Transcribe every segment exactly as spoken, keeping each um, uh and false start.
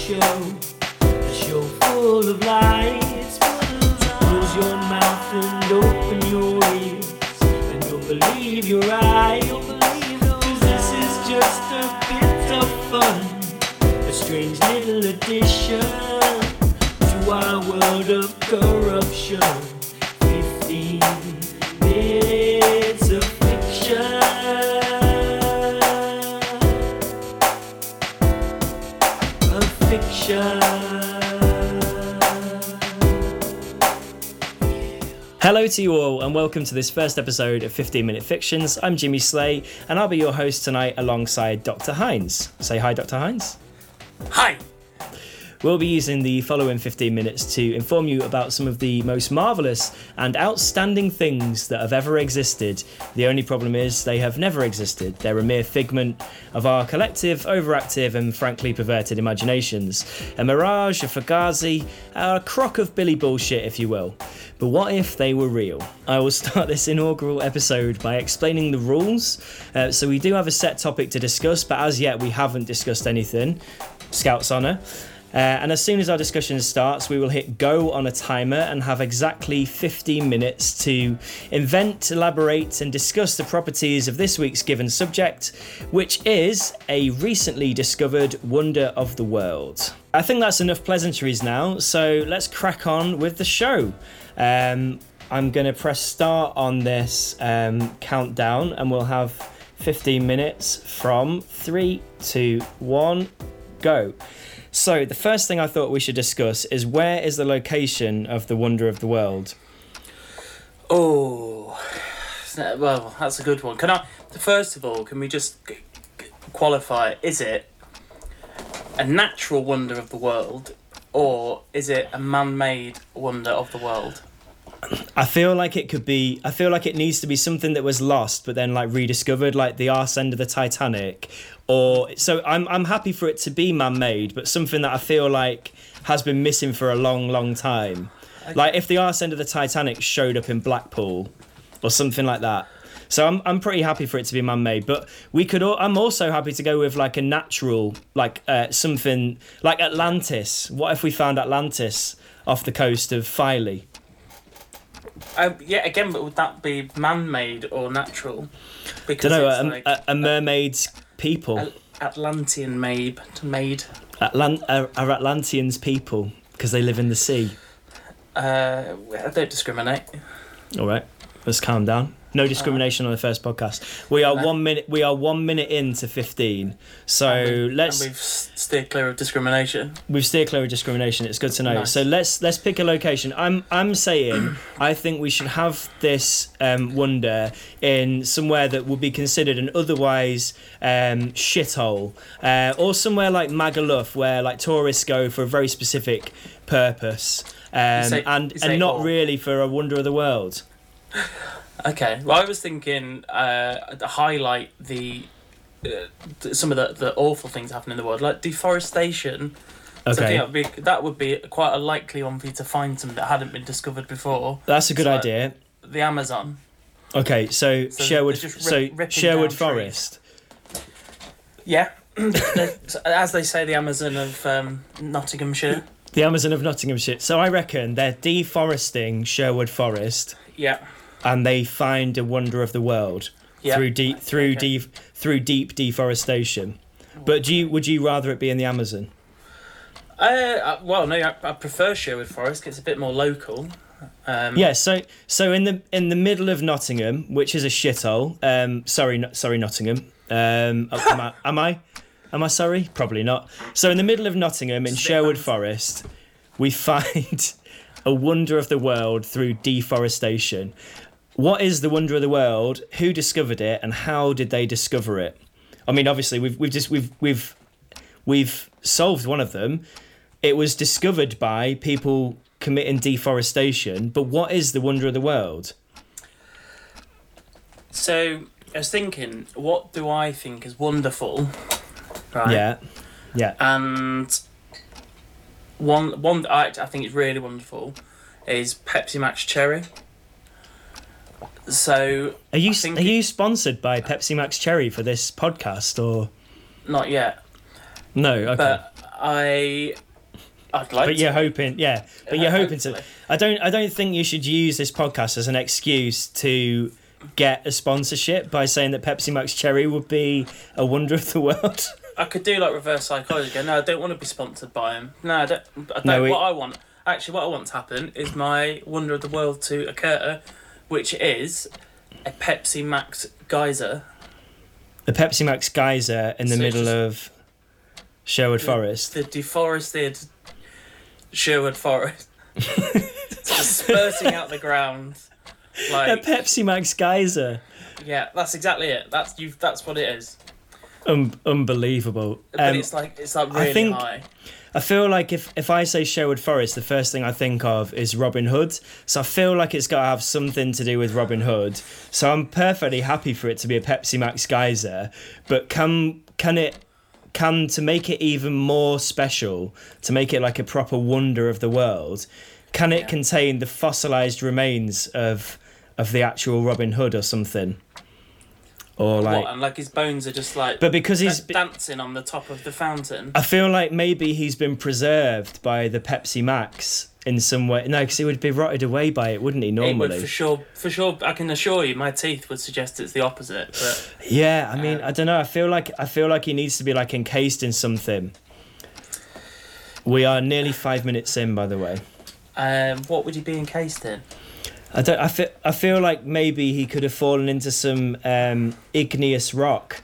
show, a show full of lights. Close your mouth and open your ears, and don't believe your eyes, cause this is just a bit of fun, a strange little addition to our world of corruption. Fifteen minutes of fiction. Hello to you all and welcome to this first episode of fifteen Minute Fictions. I'm Jimmy Slay and I'll be your host tonight alongside Doctor Hines. Say hi, Doctor Hines. Hi. We'll be using the following fifteen minutes to inform you about some of the most marvellous and outstanding things that have ever existed. The only problem is they have never existed. They're a mere figment of our collective, overactive and frankly perverted imaginations. A mirage, a fugazi, a crock of billy bullshit, if you will. But what if they were real? I will start this inaugural episode by explaining the rules. Uh, so we do have a set topic to discuss, but as yet we haven't discussed anything. Scout's honour. Uh, and as soon as our discussion starts, we will hit go on a timer and have exactly fifteen minutes to invent, elaborate and discuss the properties of this week's given subject, which is a recently discovered wonder of the world. I think that's enough pleasantries now, so let's crack on with the show. Um, I'm going to press start on this um, countdown and we'll have fifteen minutes from three, two, one, go. So the first thing I thought we should discuss is where is the location of the Wonder of the World? Oh, well, that's a good one. Can I? First of all, can we just qualify? Is it a natural wonder of the world, or is it a man-made wonder of the world? I feel like it could be. I feel like it needs to be something that was lost, but then like rediscovered, like the arse end of the Titanic. Or so I'm. I'm happy for it to be man-made, but something that I feel like has been missing for a long, long time. Okay. Like if the arse end of the Titanic showed up in Blackpool, or something like that. So I'm. I'm pretty happy for it to be man-made, but we could. All, I'm also happy to go with like a natural, like uh, something like Atlantis. What if we found Atlantis off the coast of Philae? Um, yeah, again, but would that be man-made or natural? Because don't know, it's a, like a, a mermaid's uh, people. Al- Atlantean made. made. Atlant- are, are Atlanteans people? Because they live in the sea. Uh, I don't discriminate. All right, let's calm down. No discrimination uh, on the first podcast. We are no. one minute. We are one minute into fifteen. So and we, let's. And we've steered clear of discrimination. We've steered clear of discrimination. It's good to know. Nice. So let's let's pick a location. I'm I'm saying I think we should have this um, wonder in somewhere that would be considered an otherwise um, shithole, uh, or somewhere like Magaluf, where like tourists go for a very specific purpose, um, say, and and not all. Really for a wonder of the world. Okay. Well, I was thinking uh, to highlight the uh, some of the, the awful things happening in the world, like deforestation. Okay. So I think that would be that would be quite a likely one for you to find some that hadn't been discovered before. That's a good so, idea. The Amazon. Okay, so, so Sherwood. Ri- so Sherwood Forest. Trees. Yeah, as they say, the Amazon of um, Nottinghamshire. The Amazon of Nottinghamshire. So I reckon they're deforesting Sherwood Forest. Yeah. And they find a wonder of the world yep. through deep through okay. deep through deep deforestation. But do you would you rather it be in the Amazon? Uh, well, no, I, I prefer Sherwood Forest because it's a bit more local. Um, yeah, so so in the in the middle of Nottingham, which is a shithole. Um, sorry, no, sorry, Nottingham. Um, am, I, am I am I sorry? Probably not. So in the middle of Nottingham, in Sherwood Forest, we find a wonder of the world through deforestation. What is the wonder of the world? Who discovered it, and how did they discover it? I mean, obviously, we've we've just we've we've we've solved one of them. It was discovered by people committing deforestation. But what is the wonder of the world? So I was thinking, what do I think is wonderful? Right. Yeah. Yeah. And one one that I, I think is really wonderful is Pepsi Max Cherry. So are you are it, you sponsored by Pepsi Max Cherry for this podcast or not yet? No, okay. But I. I'd like but to. You're hoping, yeah. But yeah, you're hoping hopefully. to. I don't. I don't think you should use this podcast as an excuse to get a sponsorship by saying that Pepsi Max Cherry would be a wonder of the world. I could do like reverse psychology. Go, no, I don't want to be sponsored by him. No, I don't. I don't no, what we... I want, actually, what I want to happen is my wonder of the world to occur, which is a Pepsi Max geyser. The Pepsi Max geyser in the so middle of Sherwood Forest. The deforested. Sherwood Forest, just spurting out the ground, like a Pepsi Max geyser. Yeah, that's exactly it. That's you. That's what it is. Um, unbelievable. But um, it's like it's like really I think, high. I feel like if if I say Sherwood Forest, the first thing I think of is Robin Hood. So I feel like it's got to have something to do with Robin Hood. So I'm perfectly happy for it to be a Pepsi Max geyser. But can can it? Can to make it even more special, to make it like a proper wonder of the world, can it yeah. contain the fossilized remains of of the actual Robin Hood or something? Or like what? And like his bones are just like but because he's dancing on the top of the fountain. I feel like maybe he's been preserved by the Pepsi Max in some way. No, because he would be rotted away by it, wouldn't he? Normally, it would for sure. For sure, I can assure you, my teeth would suggest it's the opposite. But yeah, I mean, um, I don't know. I feel like I feel like he needs to be like encased in something. We are nearly five minutes in, by the way. Um, what would he be encased in? I don't. I feel. I feel like maybe he could have fallen into some um, igneous rock.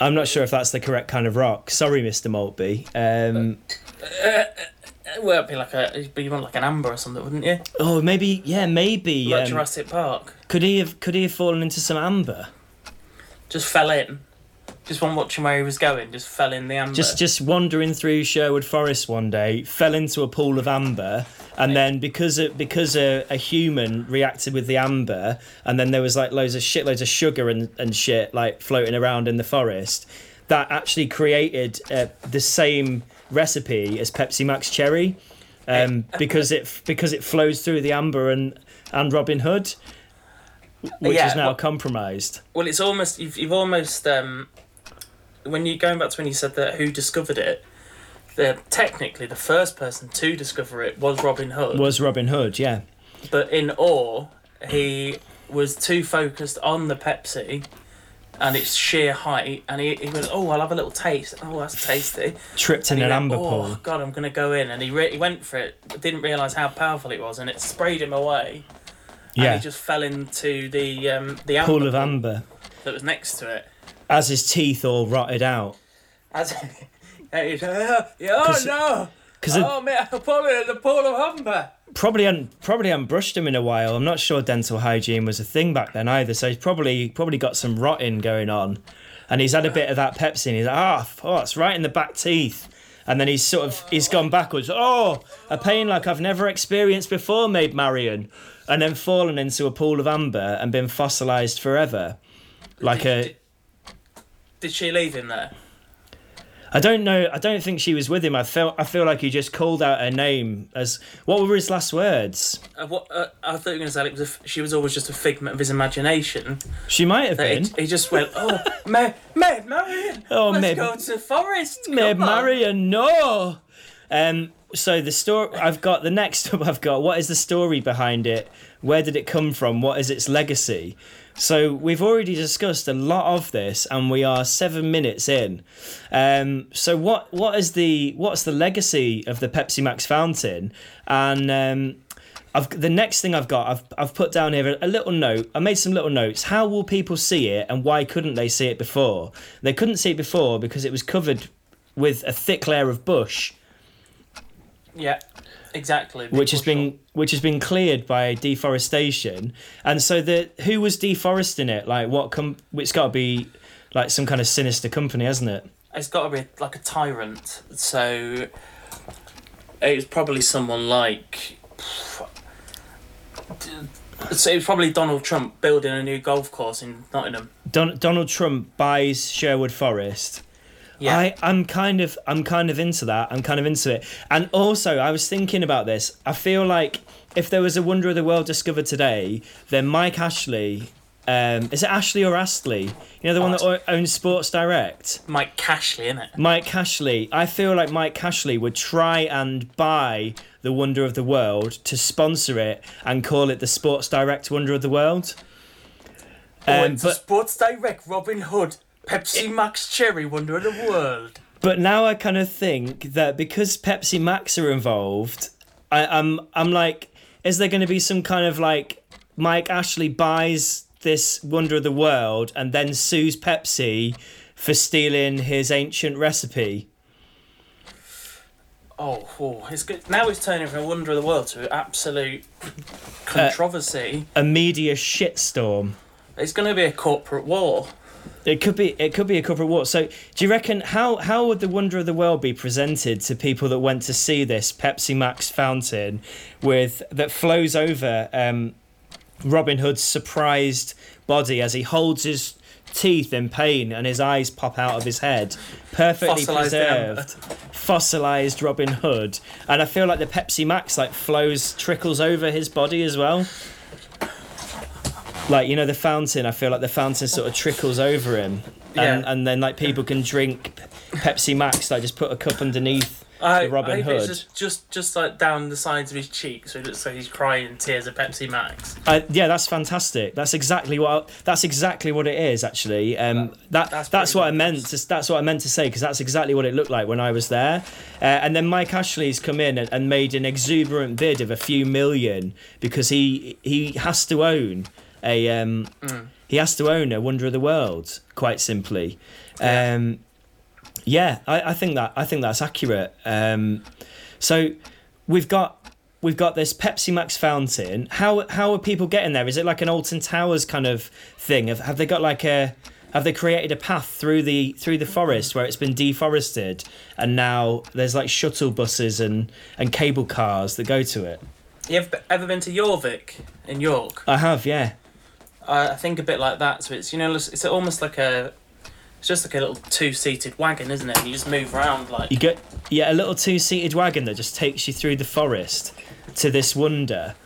I'm not sure if that's the correct kind of rock. Sorry, Mister Maltby. Um, uh, Well, it'd be like a, but you want like an amber or something, wouldn't you? Oh, maybe, yeah, maybe. Like um, Jurassic Park. Could he have? Could he have fallen into some amber? Just fell in. Just one watching where he was going. Just fell in the amber. Just, just wandering through Sherwood Forest one day, fell into a pool of amber, and then because it, because a, a human reacted with the amber, and then there was like loads of shit, loads of sugar and and shit like floating around in the forest, that actually created uh, the same recipe as Pepsi Max Cherry, um, because it because it flows through the amber and, and Robin Hood, which yeah, is now well, compromised. Well, it's almost you've you've almost um, when you going back to when you said that who discovered it, the technically the first person to discover it was Robin Hood. Was Robin Hood, yeah. But in awe, he was too focused on the Pepsi and its sheer height, and he, he went, oh, I'll have a little taste. Oh, that's tasty. Tripped in an went, amber oh, pool. Oh, God, I'm going to go in. And he, re- he went for it, but didn't realise how powerful it was, and it sprayed him away. Yeah. And he just fell into the, um, the amber pool of pool amber that was next to it. As his teeth all rotted out. As he was, oh, oh no! Cause oh, it, man, I'm falling in the pool of amber. Probably hadn't, probably hadn't brushed him in a while. I'm not sure dental hygiene was a thing back then either, so he's probably probably got some rotting going on. And he's had a bit of that Pepsi and he's like, ah, oh, oh, it's right in the back teeth. And then he's sort of, he's gone backwards. Oh, a pain like I've never experienced before, Maid Marian. And then fallen into a pool of amber and been fossilised forever. Like did, a... Did, did she leave him there? I don't know. I don't think she was with him. I felt. I feel like he just called out her name as. What were his last words? Uh, what uh, I thought you were going to say it was. A f- she was always just a figment of his imagination. She might have that been. He, he just went. Oh, Maid Maid Marian. Oh, let's Maid, go to the forest. Maid Marian, no. Um. So the story. I've got the next up. I've got. What is the story behind it? Where did it come from? What is its legacy? So we've already discussed a lot of this, and we are seven minutes in. Um, so what what is the what's the legacy of the Pepsi Max fountain? And um, I've, the next thing I've got, I've I've put down here a little note. I made some little notes. How will people see it, and why couldn't they see it before? They couldn't see it before because it was covered with a thick layer of bush. Yeah. Exactly, which has been which has been cleared by deforestation, and so the who was deforesting it? Like what? Com- it's got to be like some kind of sinister company, hasn't it? It's got to be like a tyrant. So it was probably someone like. So it was probably Donald Trump building a new golf course in Nottingham. Don- Donald Trump buys Sherwood Forest. Yeah. I, I'm kind of I'm kind of into that. I'm kind of into it. And also, I was thinking about this. I feel like if there was a Wonder of the World discovered today, then Mike Ashley Um, is it Ashley or Astley? You know, the one that owns Sports Direct? Mike Ashley, isn't it? Mike Ashley. I feel like Mike Ashley would try and buy The Wonder of the World to sponsor it and call it the Sports Direct Wonder of the World. Um, oh, it's but, a Sports Direct Robin Hood Pepsi Max Cherry Wonder of the World. But now I kind of think that because Pepsi Max are involved, I, I'm I'm like, is there going to be some kind of like Mike Ashley buys this Wonder of the World and then sues Pepsi for stealing his ancient recipe? Oh, oh, it's good. Now it's turning from a Wonder of the World to absolute controversy. Uh, a media shitstorm. It's going to be a corporate war. It could be. It could be a corporate war. So, do you reckon how how would the Wonder of the World be presented to people that went to see this Pepsi Max fountain, with that flows over um, Robin Hood's surprised body as he holds his teeth in pain and his eyes pop out of his head, perfectly fossilized preserved, fossilised Robin Hood, and I feel like the Pepsi Max like flows trickles over his body as well. Like, you know, the fountain, I feel like the fountain sort of trickles over him. And, yeah. and then, like, people can drink Pepsi Max, like, just put a cup underneath I, the Robin I Hood. It's just, just, just, like, down the sides of his cheeks, so it looks like he's crying tears of Pepsi Max. Uh, yeah, that's fantastic. That's exactly what I, that's exactly what it is, actually. Um, that, that That's, that's what nice. I meant to, that's what I meant to say, because that's exactly what it looked like when I was there. Uh, and then Mike Ashley's come in and, and made an exuberant bid of a few million, because he he has to own... A um, mm. He has to own a Wonder of the World, quite simply. Yeah, um, yeah I, I think that I think that's accurate. Um, so we've got we've got this Pepsi Max fountain. How how are people getting there? Is it like an Alton Towers kind of thing? Have have they got like a have they created a path through the through the forest where it's been deforested and now there's like shuttle buses and, and cable cars that go to it? You ever been to Yorvik in York? I have, yeah. I think a bit like that. So it's, you know, it's almost like a, it's just like a little two-seated wagon, isn't it? And you just move around like. You get yeah, a little two-seated wagon that just takes you through the forest to this wonder,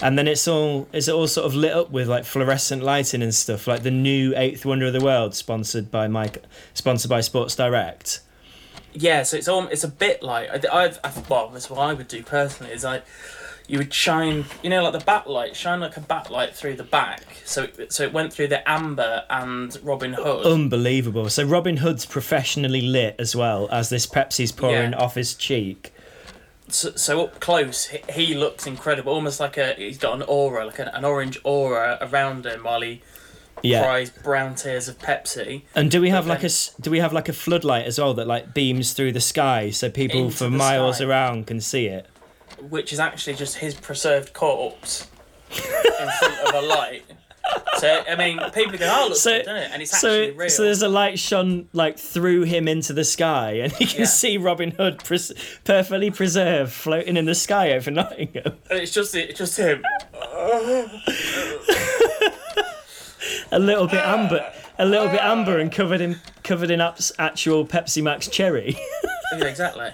and then it's all it's all sort of lit up with like fluorescent lighting and stuff, like the new Eighth Wonder of the World, sponsored by Mike, sponsored by Sports Direct. Yeah, so it's all it's a bit like I I well, that's what I would do personally is I. You would shine, you know, like the bat light, shine like a bat light through the back. So it, so it went through the amber and Robin Hood. Unbelievable. So Robin Hood's professionally lit as well as this Pepsi's pouring yeah. off his cheek. So, so up close, he, he looks incredible, almost like a he's got an aura, like an, an orange aura around him while he yeah. cries brown tears of Pepsi. And do we have but like a do we have like a floodlight as well that like beams through the sky so people for miles sky. around can see it? Which is actually just his preserved corpse in front of a light. So, I mean, people go, oh, look, so, good, don't it? And it's actually so, real. So there's a light shone, like, through him into the sky, and you can yeah. see Robin Hood pres- perfectly preserved floating in the sky over Nottingham. And it's just, it's just him. a little bit amber, a little bit amber and covered in, covered in actual Pepsi Max Cherry. Yeah, exactly.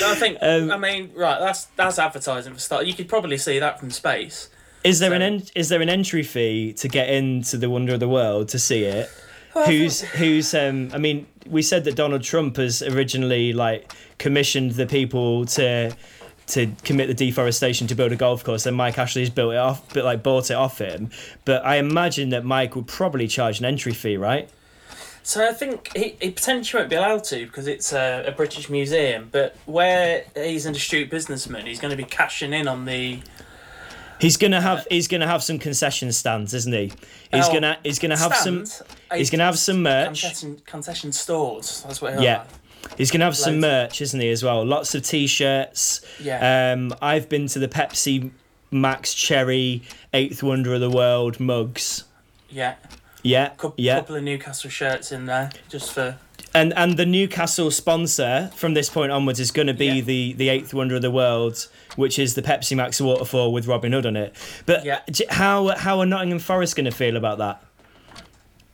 No, I think um, I mean right. That's that's advertising for start. You could probably see that from space. Is there so. an en- is there an entry fee to get into the Wonder of the World to see it? Well, who's I think... who's um? I mean, we said that Donald Trump has originally like commissioned the people to to commit the deforestation to build a golf course, and Mike Ashley's built it off, but like bought it off him. But I imagine that Mike would probably charge an entry fee, right? So I think he, he potentially won't be allowed to because it's a, a British museum, but where he's an astute businessman, he's going to be cashing in on the. He's gonna have uh, he's gonna have some concession stands, isn't he? He's oh, gonna he's gonna have stand? some he's gonna have some merch. Concession, concession stores. That's what. Yeah, like. He's gonna have Loads. some merch, isn't he? As well, lots of T-shirts. Yeah. Um, I've been to the Pepsi Max Cherry Eighth Wonder of the World mugs. Yeah. Yeah, a couple, yeah. couple of Newcastle shirts in there just for. And and the Newcastle sponsor from this point onwards is going to be yeah. the, the Eighth Wonder of the World, which is the Pepsi Max waterfall with Robin Hood on it. But yeah. how how are Nottingham Forest going to feel about that?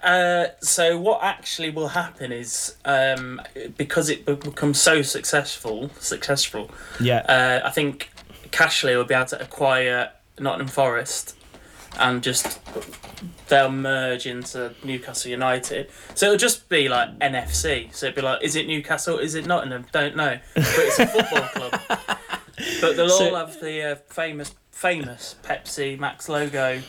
Uh, so what actually will happen is um, because it becomes so successful, successful. Yeah. Uh, I think Cashley will be able to acquire Nottingham Forest. and just they'll merge into Newcastle United. So it'll just be like N F C. So it'd be like, is it Newcastle? Is it Nottingham? Don't know. But it's a football club. But they'll so, all have the uh, famous famous Pepsi Max logo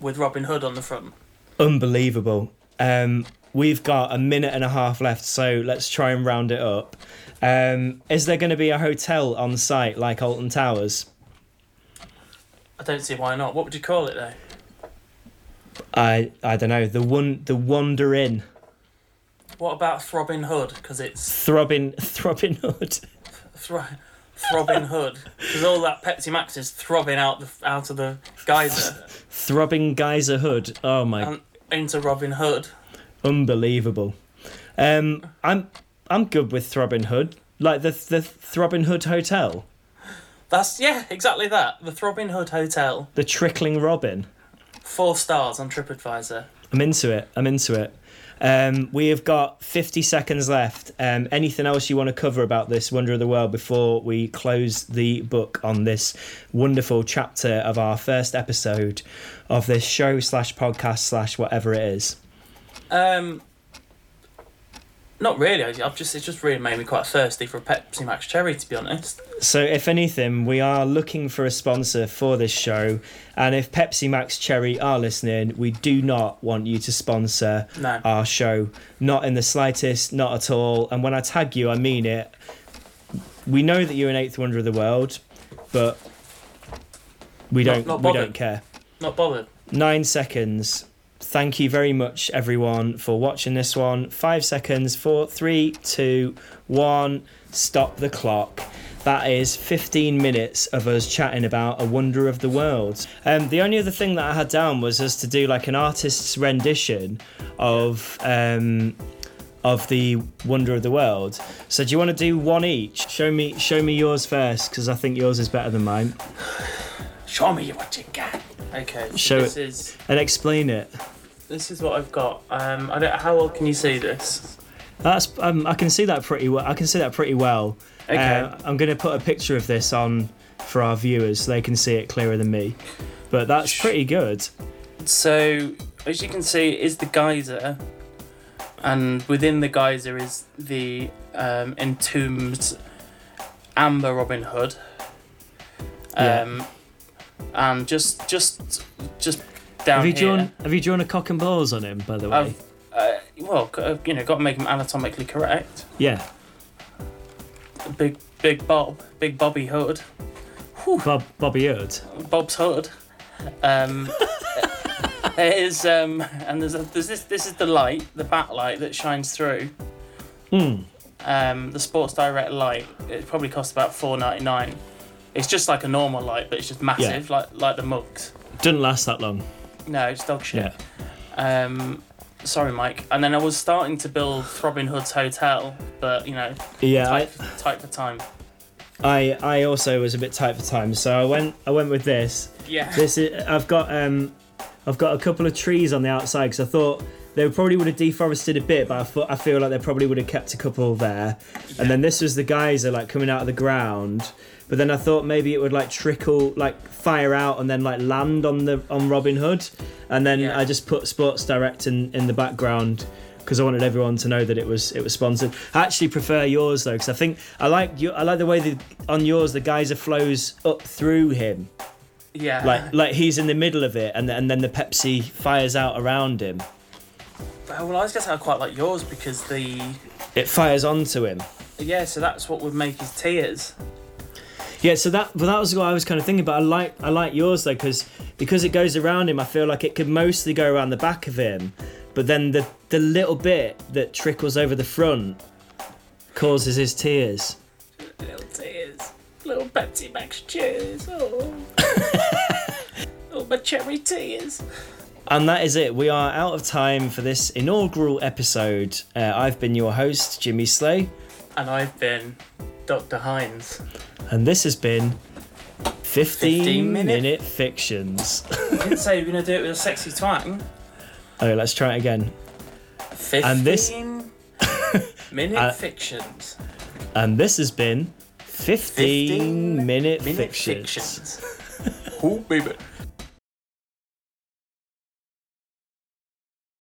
with Robin Hood on the front. Unbelievable. Um, we've got a minute and a half left, so let's try and round it up. Um, is there going to be a hotel on site like Alton Towers? I don't see why not. What would you call it though? I I don't know. The one the Wander Inn. What about Throbbing Hood? Because it's Throbbing Throbbing Hood. Thro- Throbbing Hood. Because all that Pepsi Max is throbbing out the out of the geyser. Throbbing geyser hood. Oh my. And into Robin Hood. Unbelievable. Um, I'm I'm good with Throbbing Hood. Like the the Throbbing Hood Hotel. That's, yeah, exactly that. The Throbbing Hood Hotel. The Trickling Robin. Four stars on TripAdvisor. I'm into it. I'm into it. Um, we have got fifty seconds left. Um, anything else you want to cover about this Wonder of the World before we close the book on this wonderful chapter of our first episode of this show slash podcast slash whatever it is? Um, not really. I've just it's just really made me quite thirsty for a Pepsi Max Cherry, to be honest. So if anything, we are looking for a sponsor for this show, and if Pepsi Max Cherry are listening, we do not want you to sponsor no. our show. Not in the slightest, not at all. And when I tag you, I mean it. We know that you're an eighth wonder of the world, but we don't not, not we don't care. Not bothered. Nine seconds. Thank you very much, everyone, for watching this one. Five seconds, four, three, two, one. Stop the clock. That is fifteen minutes of us chatting about a wonder of the world. Um, the only other thing that I had down was us to do like an artist's rendition of um, of the wonder of the world. So do you want to do one each? Show me, show me yours first, because I think yours is better than mine. Show me what you got. Okay, so show this it is, and explain it. This is what I've got. Um, I don't. How well can you see this? That's. Um, I can see that pretty well. I can see that pretty well. Okay. Uh, I'm going to put a picture of this on for our viewers so they can see it clearer than me. But that's pretty good. So, as you can see, it is the geyser, and within the geyser is the um, entombed Amber Robin Hood. Um, yeah. And just, just, just down have you here. Drawn, have you drawn a cock and balls on him, by the way? Uh, well, you know, got to make him anatomically correct. Yeah. Big, big Bob, big Bobby Hood. Whew. Bob, Bobby Hood. Bob's Hood. Um, it is, um, and there's, a, there's this. This is the light, the bat light that shines through. Hmm. Um, the Sports Direct light. It probably costs about four ninety-nine. It's just like a normal light, but it's just massive, yeah. like like the mugs. Didn't last that long. No, it's dog shit. Yeah. Um, sorry, Mike. And then I was starting to build Throbbing Hood's hotel, but you know, yeah, tight, I, tight for time. I I also was a bit tight for time, so I went I went with this. Yeah. This is, I've got um, I've got a couple of trees on the outside because I thought they probably would have deforested a bit, but I thought I feel like they probably would have kept a couple there. Yeah. And then this was the geyser like coming out of the ground. But then I thought maybe it would like trickle, like fire out and then like land on the on Robin Hood. And then yeah. I just put Sports Direct in, in the background because I wanted everyone to know that it was it was sponsored. I actually prefer yours though because I think I like you, I like the way the, on yours the geyser flows up through him. Yeah. Like like he's in the middle of it and and then the Pepsi fires out around him. Well, I was gonna say I quite like yours because the it fires onto him. Yeah, so that's what would make his tears. Yeah, so that well, that was what I was kind of thinking. But I like I like yours though, because because it goes around him. I feel like it could mostly go around the back of him, but then the the little bit that trickles over the front causes his tears. Little tears, little Pepsi Max tears. Oh, oh my cherry tears. And that is it. We are out of time for this inaugural episode. Uh, I've been your host, Jimmy Slay, and I've been Doctor Hines. And this has been fifteen, fifteen minute, minute Fictions. You didn't say you were going to do it with a sexy twang. Oh, let's try it again. fifteen this... Minute uh, Fictions. And this has been fifteen, fifteen Minute, minute Fictions. Fictions. Oh, baby.